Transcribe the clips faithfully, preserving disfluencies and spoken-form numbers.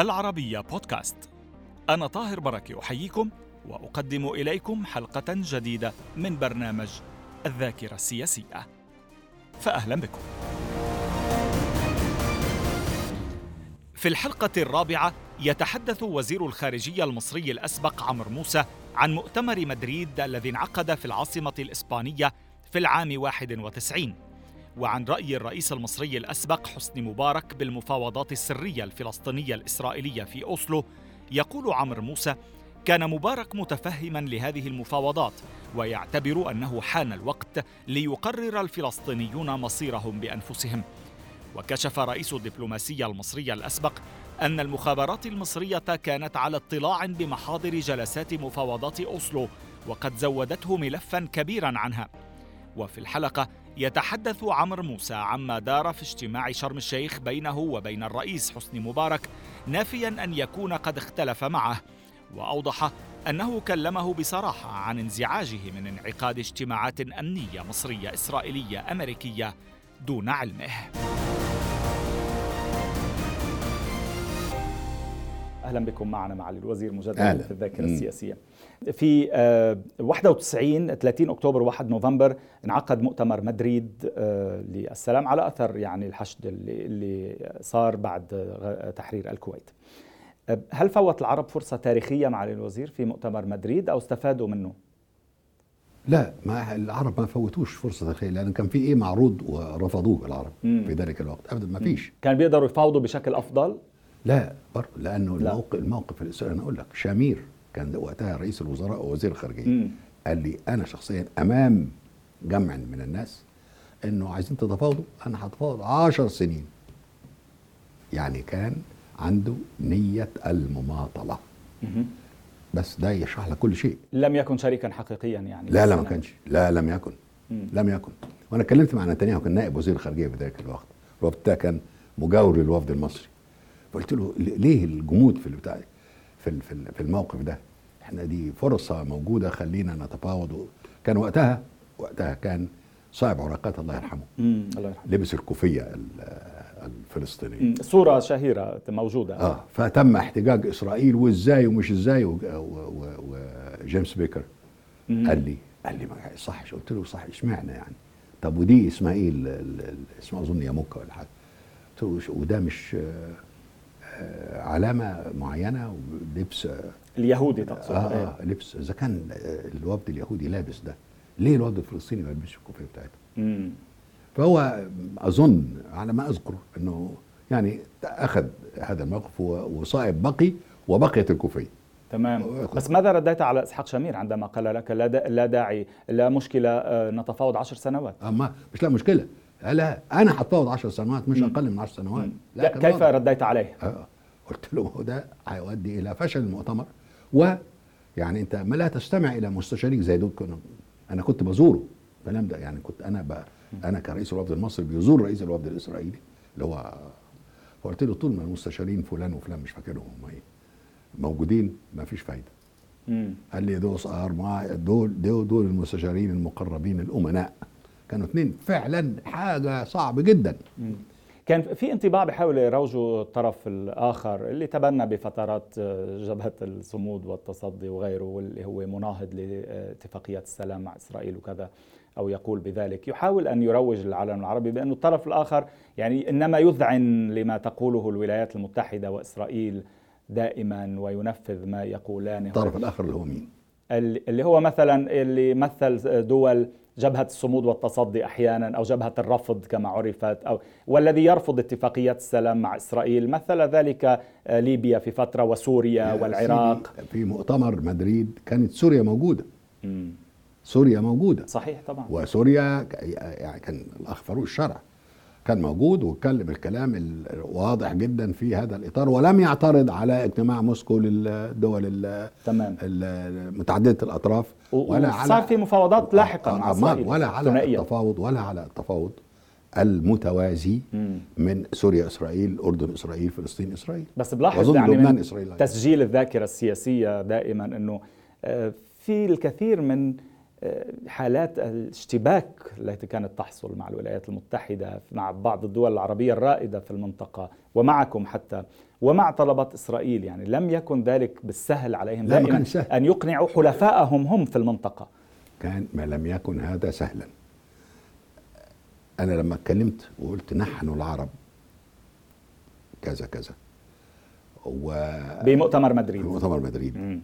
العربية بودكاست. أنا طاهر بركة أحييكم وأقدم إليكم حلقة جديدة من برنامج الذاكرة السياسية، فأهلا بكم. في الحلقة الرابعة يتحدث وزير الخارجية المصري الأسبق عمرو موسى عن مؤتمر مدريد الذي انعقد في العاصمة الإسبانية في العام واحد وتسعين، وعن رأي الرئيس المصري الأسبق حسني مبارك بالمفاوضات السرية الفلسطينية الإسرائيلية في أوسلو. يقول عمرو موسى: كان مبارك متفهما لهذه المفاوضات ويعتبر أنه حان الوقت ليقرر الفلسطينيون مصيرهم بأنفسهم. وكشف رئيس الدبلوماسية المصرية الأسبق أن المخابرات المصرية كانت على اطلاع بمحاضر جلسات مفاوضات أوسلو وقد زودته ملفا كبيرا عنها. وفي الحلقة يتحدث عمرو موسى عما دار في اجتماع شرم الشيخ بينه وبين الرئيس حسني مبارك، نافيا أن يكون قد اختلف معه، وأوضح أنه كلمه بصراحة عن انزعاجه من انعقاد اجتماعات أمنية مصرية إسرائيلية أمريكية دون علمه. أهلا بكم معنا معالي الوزير مجدداً في الذاكرة السياسية. في واحد وتسعين ثلاثين أكتوبر وواحد نوفمبر انعقد مؤتمر مدريد للسلام على أثر يعني الحشد اللي صار بعد تحرير الكويت. هل فوت العرب فرصة تاريخية معالي الوزير في مؤتمر مدريد أو استفادوا منه؟ لا، ما العرب ما فوتوش فرصة تاريخية، لأن كان في إيه معروض ورفضوه العرب مم. في ذلك الوقت أبدا ما فيش. كان بيقدروا يفاوضوا بشكل أفضل؟ لا برضه، لأنه لا. الموقف الموقف الإسرائيلي، أنا أقول لك شمير كان وقتها رئيس الوزراء ووزير الخارجية مم. قال لي أنا شخصيا أمام جمع من الناس إنه عايزين تتفاوضوا، أنا هتفاوض عشر سنين. يعني كان عنده نية المماطلة مم. بس ده يشرح لك كل شيء. لم يكن شريكا حقيقيا يعني؟ لا لا ما كانش، لا لم يكن مم. لم يكن. وأنا اتكلمت مع نتنياهو، كان نائب وزير الخارجية في ذلك الوقت، وقتها كان مجاور للوفد المصري. قلت له ليه الجمود في البتاع في في الموقف ده؟ احنا دي فرصه موجوده، خلينا نتفاوض. كان وقتها وقتها كان صاحب عراقات الله يرحمه الله يرحمه لبس الكوفيه الفلسطينيه، صوره شهيره موجوده. اه فتم احتجاج اسرائيل وازاي ومش ازاي، وجيمس بيكر قال لي قال لي ما صحش. قلت له صح اشمعنى يعني؟ طب ودي اسمها ايه؟ اسمها اظن يا مكه ولا حاجه. قلت له وده مش علامة معينة ولبس اليهودي تقصد؟ آه, آه لبس. إذا كان الوفد اليهودي لابس ده، ليه الوفد الفلسطيني ما يلبسش الكوفية بتاعته؟ فهو أظن على ما أذكر أنه يعني أخذ هذا الموقف وصائب بقي وبقيت الكوفية. تمام. بس ماذا رديت على إسحاق شمير عندما قال لك لا, دا لا داعي لا مشكلة نتفاوض عشر سنوات؟ أما مش لا مشكلة، لا أنا هتفاوض عشر سنوات مش أقل من عشر سنوات. لا كيف رديت عليه؟ آه. قلت له ده هيؤدي إلى فشل المؤتمر، ويعني أنت ما لا تستمع إلى مستشاريك زي دول. كنا أنا كنت بزوره كلام ده، يعني كنت أنا ب... أنا كرئيس الوفد المصري بيزور رئيس الوفد الإسرائيلي اللي هو. فقلت له طول ما المستشارين فلان وفلان مش فاكرهم هم إيه موجودين ما فيش فايدة. مم. قال لي دول دول دول, دول المستشارين المقربين الأمناء، كانوا اثنين فعلا حاجة صعب جدا. كان في انطباع بحاول يروجوا الطرف الآخر اللي تبنى بفترات جبهة الصمود والتصدي وغيره، واللي هو مناهض لاتفاقيات السلام مع إسرائيل وكذا، أو يقول بذلك، يحاول أن يروج للعالم العربي بأنه الطرف الآخر يعني إنما يذعن لما تقوله الولايات المتحدة وإسرائيل دائما وينفذ ما يقولانه. الطرف الآخر اللي هو مين؟ اللي هو مثلا اللي مثل دول جبهة الصمود والتصدي أحيانا، أو جبهة الرفض كما عرفت، أو والذي يرفض اتفاقيات السلام مع إسرائيل، مثل ذلك ليبيا في فترة وسوريا والعراق. في مؤتمر مدريد كانت سوريا موجودة. مم. سوريا موجودة صحيح طبعا، وسوريا يعني كان الأخ فاروق الشرع كان موجود واتكلم الكلام الواضح جدا في هذا الإطار، ولم يعترض على اجتماع موسكو للدول متعددة الأطراف، ولا صار في مفاوضات لاحقة مع إسرائيل، ولا على التفاوض ولا على التفاوض المتوازي مم. من سوريا إسرائيل، أردن إسرائيل، فلسطين إسرائيل. بس بلاحظ يعني من تسجيل الذاكرة السياسية دائما أنه في الكثير من حالات الاشتباك التي كانت تحصل مع الولايات المتحدة مع بعض الدول العربية الرائدة في المنطقة ومعكم حتى ومع طلبات إسرائيل، يعني لم يكن ذلك بالسهل عليهم دائما أن يقنعوا حلفائهم هم في المنطقة، كان ما لم يكن هذا سهلا. أنا لما اتكلمت وقلت نحن العرب كذا كذا و... بمؤتمر مدريد بمؤتمر مدريد مم.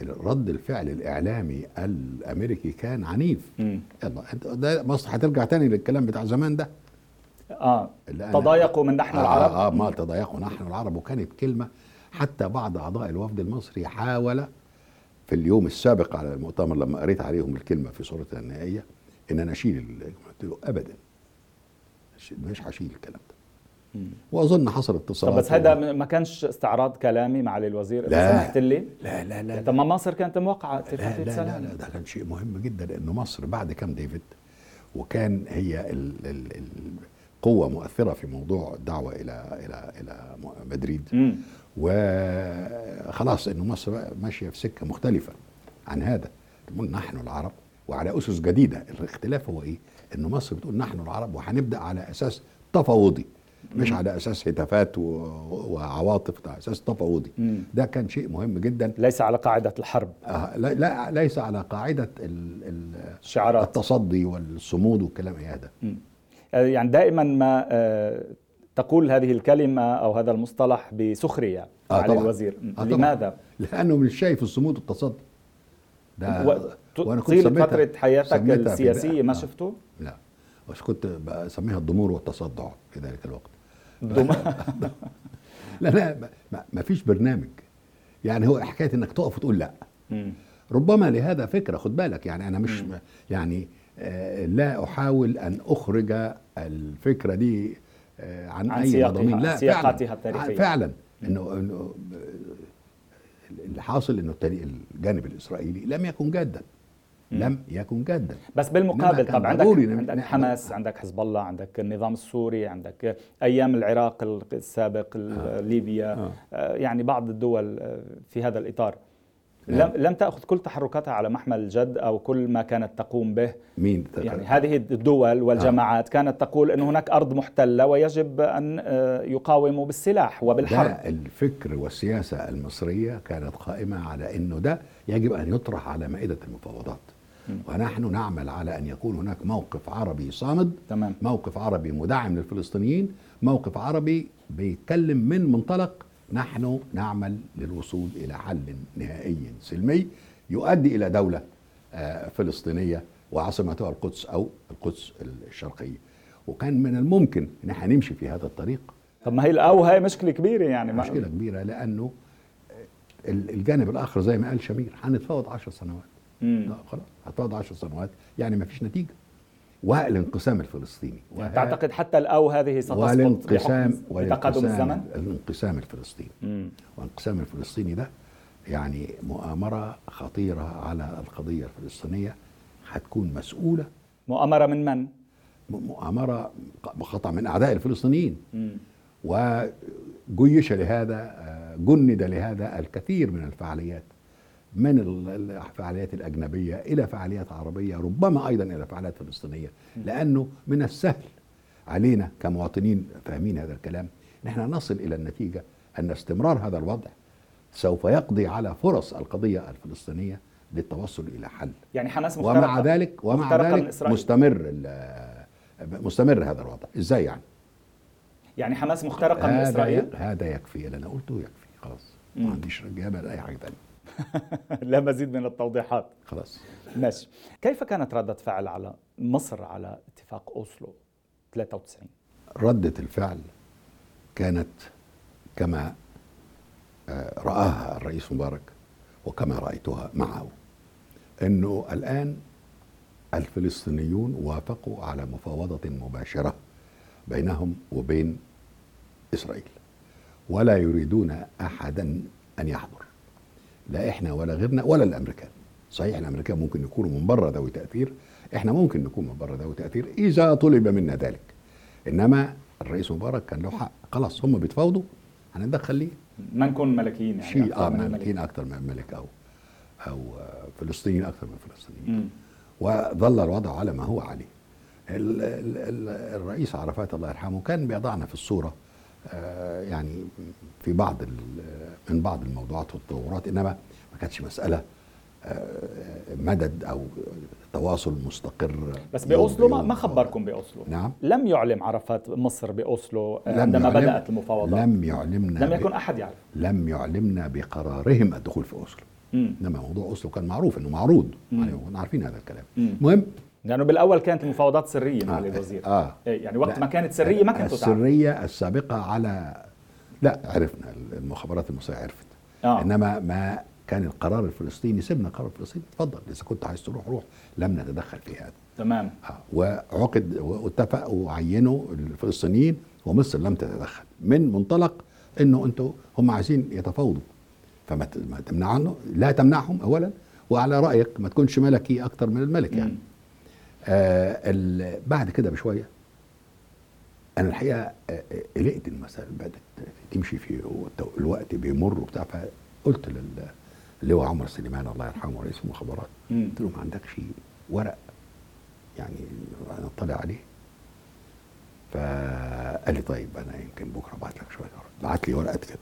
رد الفعل الإعلامي الأمريكي كان عنيف. يلا ده مصر هترجع تاني للكلام بتاع زمان ده، آه تضايقوا من نحن آه العرب آه, آه ما تضايقوا نحن العرب. وكانت كلمة حتى بعض أعضاء الوفد المصري حاول في اليوم السابق على المؤتمر لما قريت عليهم الكلمة في صورتها النهائية إن أنا أشيل، قلت له أبدا مش هشيل الكلام ده. واظن حصل اتصالات. بس هذا ما كانش استعراض كلامي مع الوزير، اذا سمحت لي. لا لا لا طب ما مصر كانت موقعه في لا, لا, لا لا ده كان شيء مهم جدا، لانه مصر بعد كام ديفيد وكان هي القوه مؤثره في موضوع الدعوه الى الى الى مدريد م. وخلاص انه مصر ماشيه في سكه مختلفه عن هذا. بنقول نحن العرب وعلى اسس جديده. الاختلاف هو ايه؟ انه مصر بتقول نحن العرب وهنبدا على اساس تفاوضي، مش على أساس هتافات وعواطف، على أساس تفاوضي. ده كان شيء مهم جدا، ليس على قاعدة الحرب آه لا, لا ليس على قاعدة الشعارات التصدي والصمود والكلام هذا. يعني دائما ما آه تقول هذه الكلمة أو هذا المصطلح بسخرية آه على طبعًا. الوزير آه لماذا؟ لأنه مش شايف الصمود والتصدي ده و... وأنا كنت طيلة فترة حياتك السياسية ما آه. شفته؟ لا بس كنت بسميها الضمور والتصدع في ذلك الوقت. لا لا ما فيش برنامج، يعني هو حكاية انك تقف وتقول لا. مم. ربما لهذا فكرة، خد بالك، يعني انا مش مم. يعني آه لا احاول ان اخرج الفكرة دي آه عن, عن اي مضامين، لا سياقاتها التاريخية فعلا. انه, إنه اللي حاصل انه الجانب الاسرائيلي لم يكن جادا لم يكن جادا. بس بالمقابل طبعا عندك, عندك حماس، عندك حزب الله، عندك النظام السوري، عندك أيام العراق السابق، آه. ليبيا آه. آه يعني بعض الدول في هذا الإطار لم, لم تأخذ كل تحركاتها على محمل الجد أو كل ما كانت تقوم به. مين يعني هذه الدول والجماعات آه. كانت تقول أن هناك أرض محتلة ويجب أن يقاوموا بالسلاح وبالحرب. الفكر والسياسة المصرية كانت قائمة على أنه ده يجب أن يطرح على مائدة المفاوضات، ونحن نعمل على أن يكون هناك موقف عربي صامد، تمام. موقف عربي مدعم للفلسطينيين، موقف عربي بيتكلم من منطلق نحن نعمل للوصول إلى حل نهائي سلمي يؤدي إلى دولة فلسطينية وعاصمتها القدس أو القدس الشرقية. وكان من الممكن أن احنا نمشي في هذا الطريق. طب ما هي الأو هاي مشكلة كبيرة، يعني مشكلة كبيرة، لأنه الجانب الآخر زي ما قال شمير هنتفاوض عشر سنوات لا خلاص هتقعد عشر سنوات يعني ما فيش نتيجة، والانقسام الفلسطيني. تعتقد حتى الأو هذه ستسقط بتقدم الزمن؟ الانقسام الفلسطيني مم. وانقسام الفلسطيني ده يعني مؤامرة خطيرة على القضية الفلسطينية هتكون مسؤولة. مؤامرة من من؟ مؤامرة خطأ من أعداء الفلسطينيين، وجيش لهذا جند لهذا الكثير من الفعاليات، من الفعاليات الأجنبية إلى فعاليات عربية، ربما أيضا إلى فعاليات فلسطينية، لأنه من السهل علينا كمواطنين فاهمين هذا الكلام نحن نصل إلى النتيجة أن استمرار هذا الوضع سوف يقضي على فرص القضية الفلسطينية للتوصل إلى حل. يعني حماس مفترقة، ومع ذلك ومع ذلك مستمر مستمر هذا الوضع. إزاي يعني؟ يعني حماس مخترقة من إسرائيل. هذا يكفي، أنا قلته يكفي خلاص، ما عنديش إجابة لأي حاجة ثانية. لا مزيد من التوضيحات خلاص. ماشي. كيف كانت ردة فعل على مصر على اتفاق أوسلو ثلاثة وتسعين؟ ردة الفعل كانت كما رآها الرئيس مبارك وكما رأيتها معه، أنه الآن الفلسطينيون وافقوا على مفاوضة مباشرة بينهم وبين إسرائيل، ولا يريدون أحدا أن يحضر، لا إحنا ولا غيرنا ولا الأمريكان. صحيح الأمريكان ممكن يكونوا من بره ذوي تأثير، إحنا ممكن نكون من بره ذوي تأثير إذا طلب منا ذلك، إنما الرئيس مبارك كان له حق. خلاص هم بيتفاوضوا هنتدخل ليه؟ ما نكون ملكيين يعني شيء آه ملكيين أكتر من ملك أو أو فلسطينيين أكثر من فلسطينيين، وظل الوضع على ما هو عليه. الرئيس عرفات الله يرحمه كان بيضعنا في الصورة يعني في بعض من بعض الموضوعات والتطورات، إنما ما كانتش مسألة مدد أو تواصل مستقر. بس بأوسلو ما خبركم بأوسلو؟ نعم، لم يعلم عرفات مصر بأوسلو عندما بدأت المفاوضات، لم يعلمنا، لم يكن أحد يعلم، لم يعلمنا بقرارهم الدخول في أوسلو. إنما موضوع أوسلو كان معروف إنه معروض، يعني عارفين هذا الكلام. المهم لأنه يعني بالأول كانت المفاوضات سرية مع آه الوزير آه يعني وقت ما كانت سرية ما كانت تعرف السرية السابقة على لا عرفنا المخابرات المصرية عرفت آه. إنما ما كان القرار الفلسطيني، سيبنا قرار الفلسطيني، تفضل إذا كنت عايز تروح روح، لم نتدخل في هذا. تمام آه. وعقد واتفق وعينوا الفلسطينيين ومصر لم تتدخل من منطلق إنه أنتوا هم عايزين يتفاوضوا، فما تمنع عنه لا تمنعهم أولا، وعلى رأيك ما تكونش ملكي أكتر من الملك يعني. آه بعد كده بشويه انا الحقيقه آه قلقت، المساله بدات تمشي في الوقت بيمر وبتاع، فقلت لل اللي هو عمر سليمان الله يرحمه رئيس المخابرات، قلت له ما عندكش ورق يعني انا طالع عليه؟ فقال لي طيب انا يمكن بكره ابعت لك شويه ورق. بعت لي ورقات كده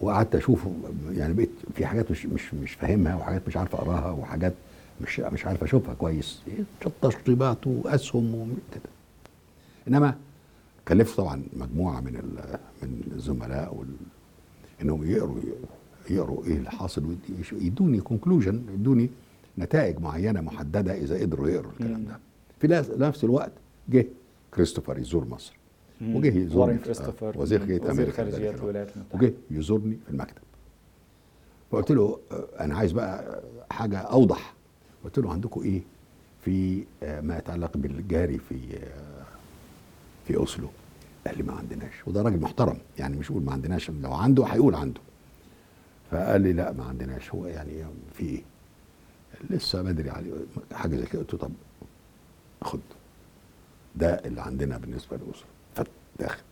وقعدت اشوفه، يعني بقيت في حاجات مش مش مش فاهمها، وحاجات مش عارف اقراها، وحاجات مش مش عارف اشوفها كويس، تشطيبات واسهم وكده. انما كلفت طبعا مجموعه من من الزملاء وال... انهم يقروا يقروا ايه اللي حاصل، يدوني كونكلوجن، يدوني نتائج معينه محدده اذا قدروا يقروا الكلام ده. في نفس الوقت جه كريستوفر يزور مصر، وجه يزورني كريستوفر وزير خارجيه الولايات المتحده، وجه يزورني في المكتب. فقلت له انا عايز بقى حاجه اوضح، قلت له عندكم ايه في ما يتعلق بالجاري في في أوسلو؟ قال لي ما عندناش، وده راجل محترم يعني مش يقول ما عندناش، لو عنده هيقول عنده. فقال لي لا ما عندناش، هو يعني في ايه لسه بدري عليه حاجه زي كده. قلت له طب خد ده اللي عندنا بالنسبه لأوسلو، فتاخد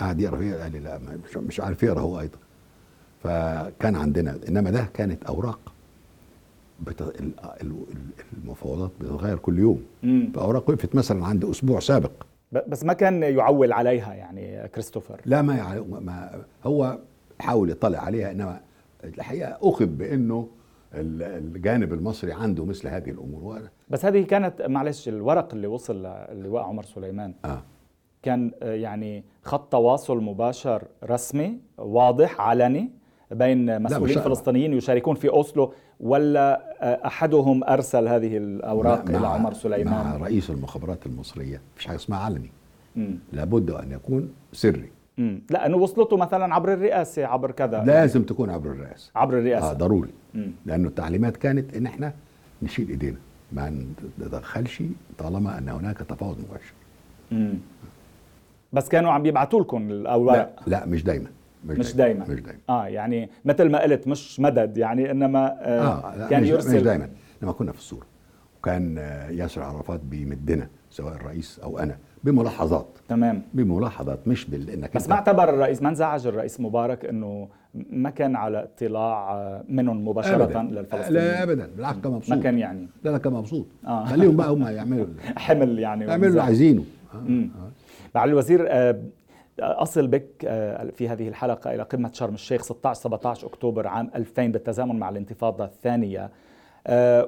قعد يقرا، قال لي لا مش عارف يقرا هو ايضا. فكان عندنا، انما ده كانت اوراق بتا... المفاوضات بتتغير كل يوم، فأوراق وقفت مثلا عند أسبوع سابق، بس ما كان يعول عليها يعني كريستوفر. لا ما, يع... ما هو حاول يطلع عليها، إنما الحقيقة أخب بأنه الجانب المصري عنده مثل هذه الأمور. بس هذه كانت معلش الورق اللي وصل اللواء عمر سليمان آه. كان يعني خط تواصل مباشر رسمي واضح علني بين مسؤولين فلسطينيين يشاركون في أوسلو، ولا أحدهم أرسل هذه الأوراق إلى عمر سليمان؟ مع رئيس المخابرات المصرية مفيش حاجة اسمها علني، لابد أن يكون سري. مم. لا أنه وصلته مثلا عبر الرئاسة عبر كذا، لازم تكون عبر الرئاسة عبر الرئاسة آه ضروري. مم. لأنه التعليمات كانت إن إحنا نشيل إيدينا ما ندخلش طالما أن هناك تفاوض مباشر. مم. بس كانوا عم يبعثوا لكم الأوراق؟ لا, لا مش دايما مش, مش دايما مش دايما اه يعني مثل ما قلت مش مدد يعني، انما آه آه كان يرسل مش دايما. لما كنا في الصوره وكان ياسر عرفات بيمدنا سواء الرئيس او انا بملاحظات، تمام بملاحظات مش بانك بس. ما اعتبر الرئيس ما انزعج الرئيس مبارك انه ما كان على اطلاع منهم مباشره أبداً. للفلسطينيين لا ابدا، بالعكس كان مبسوط، ما كان يعني لا لا كان مبسوط آه. خليهم بقى هم يعملوا حمل يعني يعملوا اللي عايزينه آه. آه. مع الوزير آه أصل بك في هذه الحلقة إلى قمة شرم الشيخ ستة عشر سبعة عشر أكتوبر عام ألفين بالتزامن مع الانتفاضة الثانية،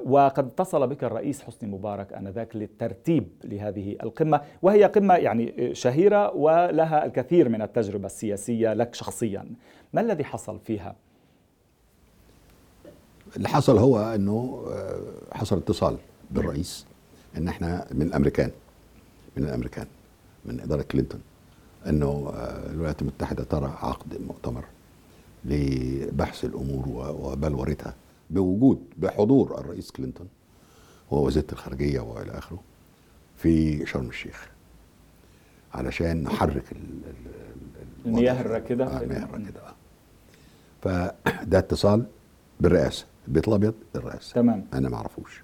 وقد اتصل بك الرئيس حسني مبارك آنذاك للترتيب لهذه القمة، وهي قمة يعني شهيرة ولها الكثير من التجربة السياسية لك شخصيا، ما الذي حصل فيها؟ اللي حصل هو أنه حصل اتصال بالرئيس أن احنا من الأمريكان من الأمريكان من إدارة كلينتون أنه الولايات المتحدة ترى عقد مؤتمر لبحث الأمور وبلورتها بوجود بحضور الرئيس كلينتون ووزيرة الخارجية وإلى آخره في شرم الشيخ، علشان نحرك المياه الراكدة المياه الراكدة فده اتصال بالرئاسة، البيت الأبيض الرئاسة. تمام. أنا ما أعرفوش،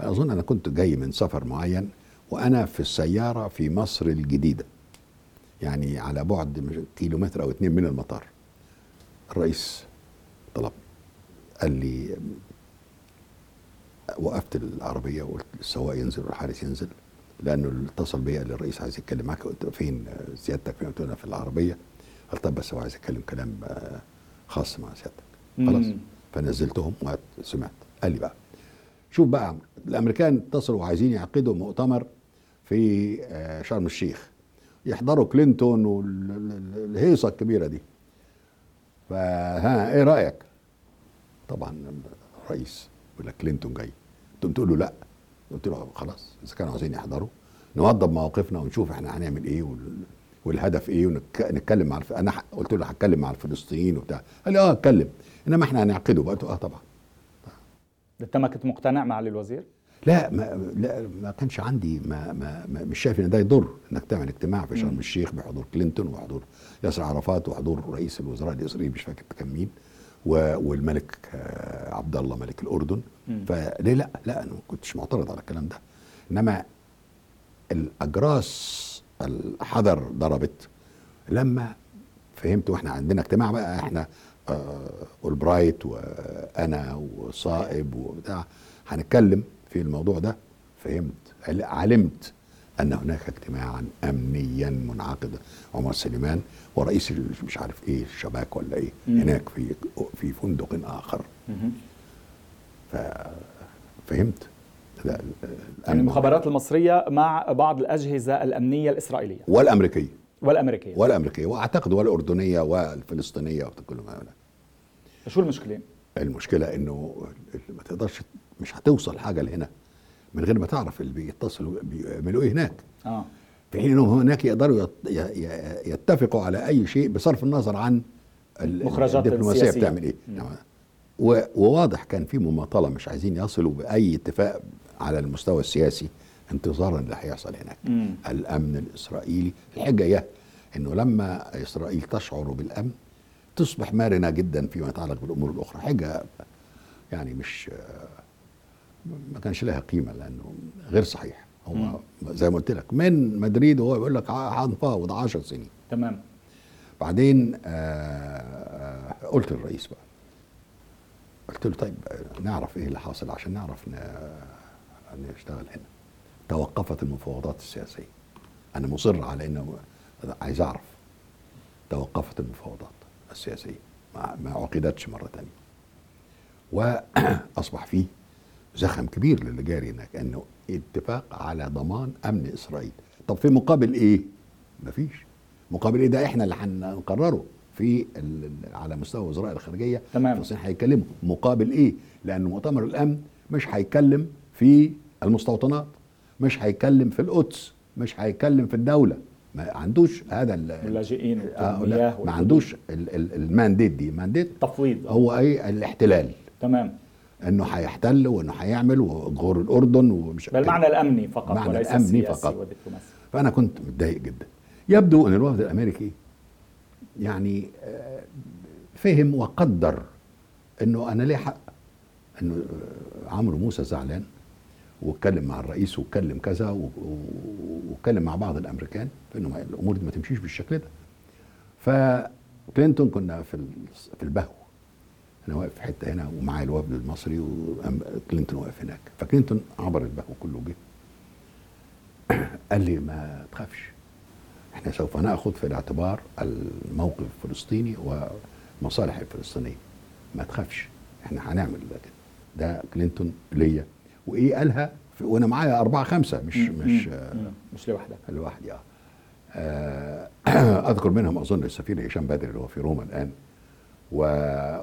أظن أنا كنت جاي من سفر معين وأنا في السيارة في مصر الجديدة، يعني على بعد كيلومتر أو اتنين من المطار. الرئيس طلبني قال لي وقفت العربيه وقلت السواق ينزل والحارس ينزل، لانه اتصل بيا قال لي الرئيس عايز يتكلم معاك. قلت له فين سيادتك؟ فين؟ قلت له انا في العربيه. قال طب بس هو عايز يتكلم كلام خاص مع سيادتك. خلاص فنزلتهم وسمعت. قال لي بقى شوف بقى عمرو، الامريكان اتصلوا وعايزين يعقدوا مؤتمر في شرم الشيخ يحضروا كلينتون والهيصه الكبيره دي، فها ايه رايك؟ طبعا الرئيس يقول لك كلينتون جاي. انتم تقولوا لا. قلت له خلاص اذا كانوا عايزين يحضروا نوضب مواقفنا ونشوف احنا هنعمل ايه والهدف ايه ونتكلم مع الف... انا قلت له هتكلم مع الفلسطينيين وبتاع. قال لي اه اتكلم، انما احنا هنعقده بقى. اه طبعا. ده انت ما كنت مقتنع مع الوزير؟ لا ما لا ما كانش عندي ما ما, ما مش شايف ان ده يضر انك تعمل اجتماع في شرم الشيخ بحضور كلينتون وحضور ياسر عرفات وحضور رئيس الوزراء الاسرائيلي مش فاكر كان مين والملك عبد الله ملك الاردن. فليه لا؟ لا انا ما كنتش معترض على الكلام ده، انما الاجراس الحذر ضربت لما فهمت واحنا عندنا اجتماع بقى احنا اولبرايت وانا وصائب وبتاع هنتكلم في الموضوع ده. فهمت علمت ان هناك اجتماعا امنيا منعقدا عمر سليمان ورئيس مش عارف ايه الشباك ولا ايه مم. هناك في في فندق اخر. ففهمت يعني المخابرات المصريه مع بعض الاجهزه الامنيه الاسرائيليه والامريكيه والامريكيه والامريكيه واعتقد والاردنيه والفلسطينيه وكل ما هناك. شو المشكله؟ المشكله انه ما تقدرش مش هتوصل حاجه لهنا من غير ما تعرف اللي بيتصلوا بيعملوا ايه هناك. اه في حين انهم هناك يقدروا يتفقوا على اي شيء بصرف النظر عن المخرجات الدبلوماسيه بتعمل ايه. وواضح كان في مماطله مش عايزين يصلوا باي اتفاق على المستوى السياسي انتظارا اللي هيحصل هناك. مم. الامن الاسرائيلي الحجه ايه؟ انه لما اسرائيل تشعر بالامن تصبح مرنه جدا فيما يتعلق بالامور الاخرى. حجه يعني مش ما كانش لها قيمه لانه غير صحيح. هو مم. زي ما قلت لك من مدريد وهو بيقول لك هنفاوض عشر سنين. تمام. بعدين آآ آآ قلت للرئيس بقى، قلت له طيب نعرف ايه اللي حاصل عشان نعرف نشتغل هنا. توقفت المفاوضات السياسيه. انا مصر على انه عايز اعرف. توقفت المفاوضات السياسيه ما عقدتش مره ثانيه. واصبح فيه زخم كبير للي جاري هناك انه اتفاق على ضمان امن اسرائيل. طب في مقابل ايه؟ مفيش مقابل ايه. ده احنا اللي هنقرره في على مستوى وزراء الخارجيه. تمام. بس هيكلموا مقابل ايه؟ لان مؤتمر الامن مش هيتكلم في المستوطنات، مش هيتكلم في القدس، مش هيتكلم في الدوله. ما عندوش هذا اللاجئين والمياه، ما عندوش المانديت دي. مانديت تفويض هو ايه؟ الاحتلال. تمام. انه هيحتل وانه هيعمل وجور الاردن ومش بالمعنى الامني فقط وليس السياسي والدبلوماسي. فانا كنت متضايق جدا. يبدو ان الوفد الامريكي يعني فهم وقدر انه انا ليه حق انه عمرو موسى زعلان واتكلم مع الرئيس واتكلم كذا واتكلم مع بعض الامريكان فانه الامور دي ما تمشيش بالشكل ده. فكلينتون كنا في في البهو، انا واقف في حته هنا ومعايا الوفد المصري وكلينتون واقف هناك. فكلينتون عبر البهو كله جه قال لي ما تخافش احنا سوف ناخذ في الاعتبار الموقف الفلسطيني ومصالح الفلسطينيه، ما تخافش احنا هنعمل ده. ده كلينتون ليا وايه قالها وانا معايا اربعه خمسه مش م- مش م- آه مش لوحدك لوحدي. اه, آه اذكر منهم اظن السفير هشام بدري اللي هو في روما الان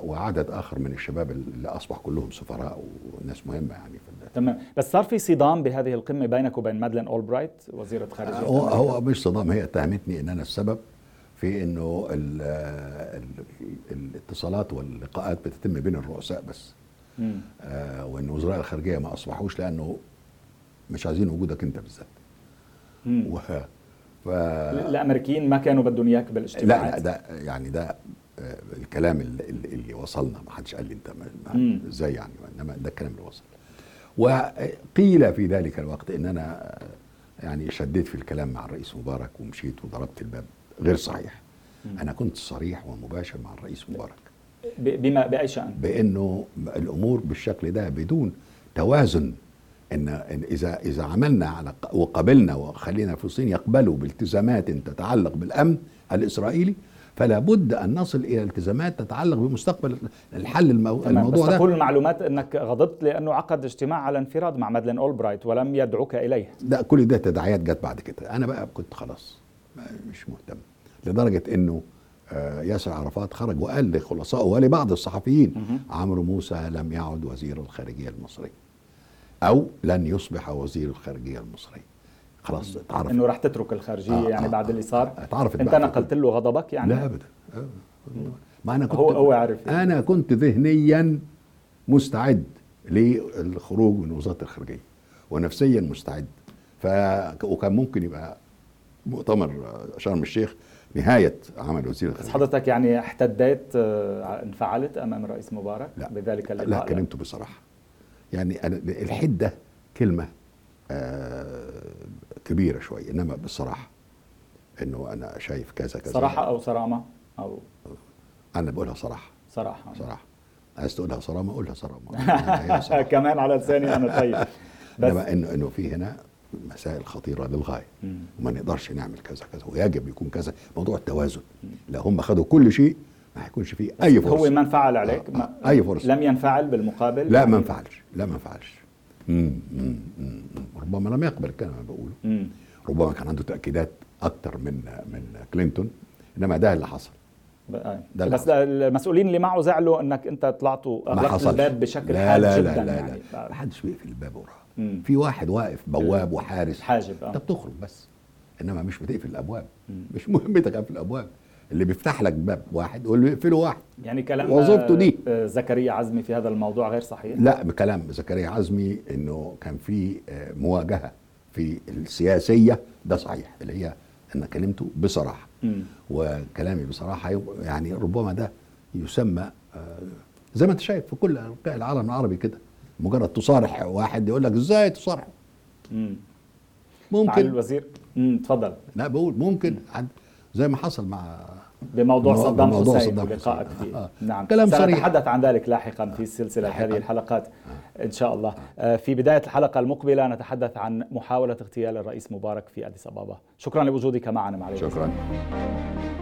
وعدد آخر من الشباب اللي أصبح كلهم سفراء وناس مهمة يعني في. تمام. بس صار في صدام بهذه القمة بينك وبين مادلين أولبرايت وزيرة خارجية هو, هو مش صدام. هي اتهمتني إن أنا السبب في إنه ال ال الاتصالات واللقاءات بتتم بين الرؤساء بس آه وإن وزراء الخارجية ما أصبحوش لأنه مش عايزين وجودك أنت بالذات. الأمريكيين ما كانوا بدهم إياك بالاجتماعات. لا ده يعني ده الكلام اللي, اللي وصلنا ما حدش قال لي انت ازاي يعني، انما ده الكلام اللي وصل. وقيل في ذلك الوقت ان انا يعني شديت في الكلام مع الرئيس مبارك ومشيت وضربت الباب. غير صحيح. انا كنت صريح ومباشر مع الرئيس مبارك بما بأي شأن؟ بأنه الأمور بالشكل ده بدون توازن. إن إذا إذا عملنا على وقبلنا وخلينا في الصين يقبلوا بالتزامات تتعلق بالأمن الإسرائيلي، فلا بد أن نصل إلى التزامات تتعلق بمستقبل الحل المو... الموضوع ده. بس تقول المعلومات أنك غضبت لأنه عقد اجتماع على انفراد مع مادلين أولبرايت ولم يدعوك إليه. ده كل ده تداعيات جت بعد كده. أنا بقى كنت خلاص مش مهتم، لدرجة أنه ياسر عرفات خرج وقال لخلصائه ولبعض الصحفيين عمرو موسى لم يعد وزير الخارجية المصري أو لن يصبح وزير الخارجية المصري. خلاص اتعرف انه راح تترك الخارجيه آه يعني آه بعد آه اللي صار. انت نقلت له غضبك يعني؟ لا ابدا. ما انا كنت هو هو عارف يعني. انا كنت ذهنيا مستعد للخروج من وزاره الخارجيه ونفسيا مستعد، ف وكان ممكن يبقى مؤتمر شرم الشيخ نهايه عمل وزير الخارجيه. بس حضرتك يعني احتديت، انفعلت امام الرئيس مبارك لا بذلك اللقاء؟ لا كلمته بصراحه يعني. الحده كلمه كبيرة شوية، إنما بصراحة إنه أنا شايف كذا كذا. صراحة أو صرامة؟ أو أنا بقولها صراحة. صراحة صراحة عايز تقولها صرامة قولها صرامة. كمان على لساني أنا. طيب بس إنما إنه إنه في هنا مسائل خطيرة للغاية وما نقدرش نعمل كذا كذا ويجب يكون كذا. موضوع التوازن، لو هم خدوا كل شيء ما هيكونش فيه أي فرصة. هو من فعل عليك آه. آه. أي فرصة لم ينفعل بالمقابل؟ لا ما انفعلش لا ما انفعلش مم. مم. مم. ربما لم يقبل الكلام اللي بقوله. مم. ربما كان عنده تأكيدات أكتر من من كلينتون، إنما ده اللي حصل. ده اللي بس حصل. المسؤولين اللي معه زعلوا إنك أنت طلعتوا أغلقت الباب بشكل لا حاد لا جدا. لا لا يعني لا ما حدش بيقفل الباب وراه، في واحد واقف بواب وحارس حاجب. أنت بتخرج بس، إنما مش بتقفل الأبواب. مم. مش مهمتك قفل الأبواب. اللي بيفتح لك باب واحد واللي بيقفله واحد، يعني كلام وظيفته دي. زكريا عزمي في هذا الموضوع غير صحيح؟ لا بكلام زكريا عزمي انه كان في مواجهه في السياسيه، ده صحيح. اللي هي انا كلمته بصراحه م. وكلامي بصراحه يعني ربما ده يسمى زي ما انت شايف في كل انحاء العالم العربي كده، مجرد تصارح واحد يقول لك ازاي تصارح م. ممكن مع الوزير اتفضل. لا بقول ممكن عند زي ما حصل مع بموضوع صدام حسين ولقائك فيه. آه. نعم كلام صريح. سنتحدث عن ذلك لاحقا في سلسلة هذه الحلقات آه. إن شاء الله. آه. في بداية الحلقة المقبلة نتحدث عن محاولة اغتيال الرئيس مبارك في أديس أبابا. شكرا لوجودك معنا معالي. شكرا.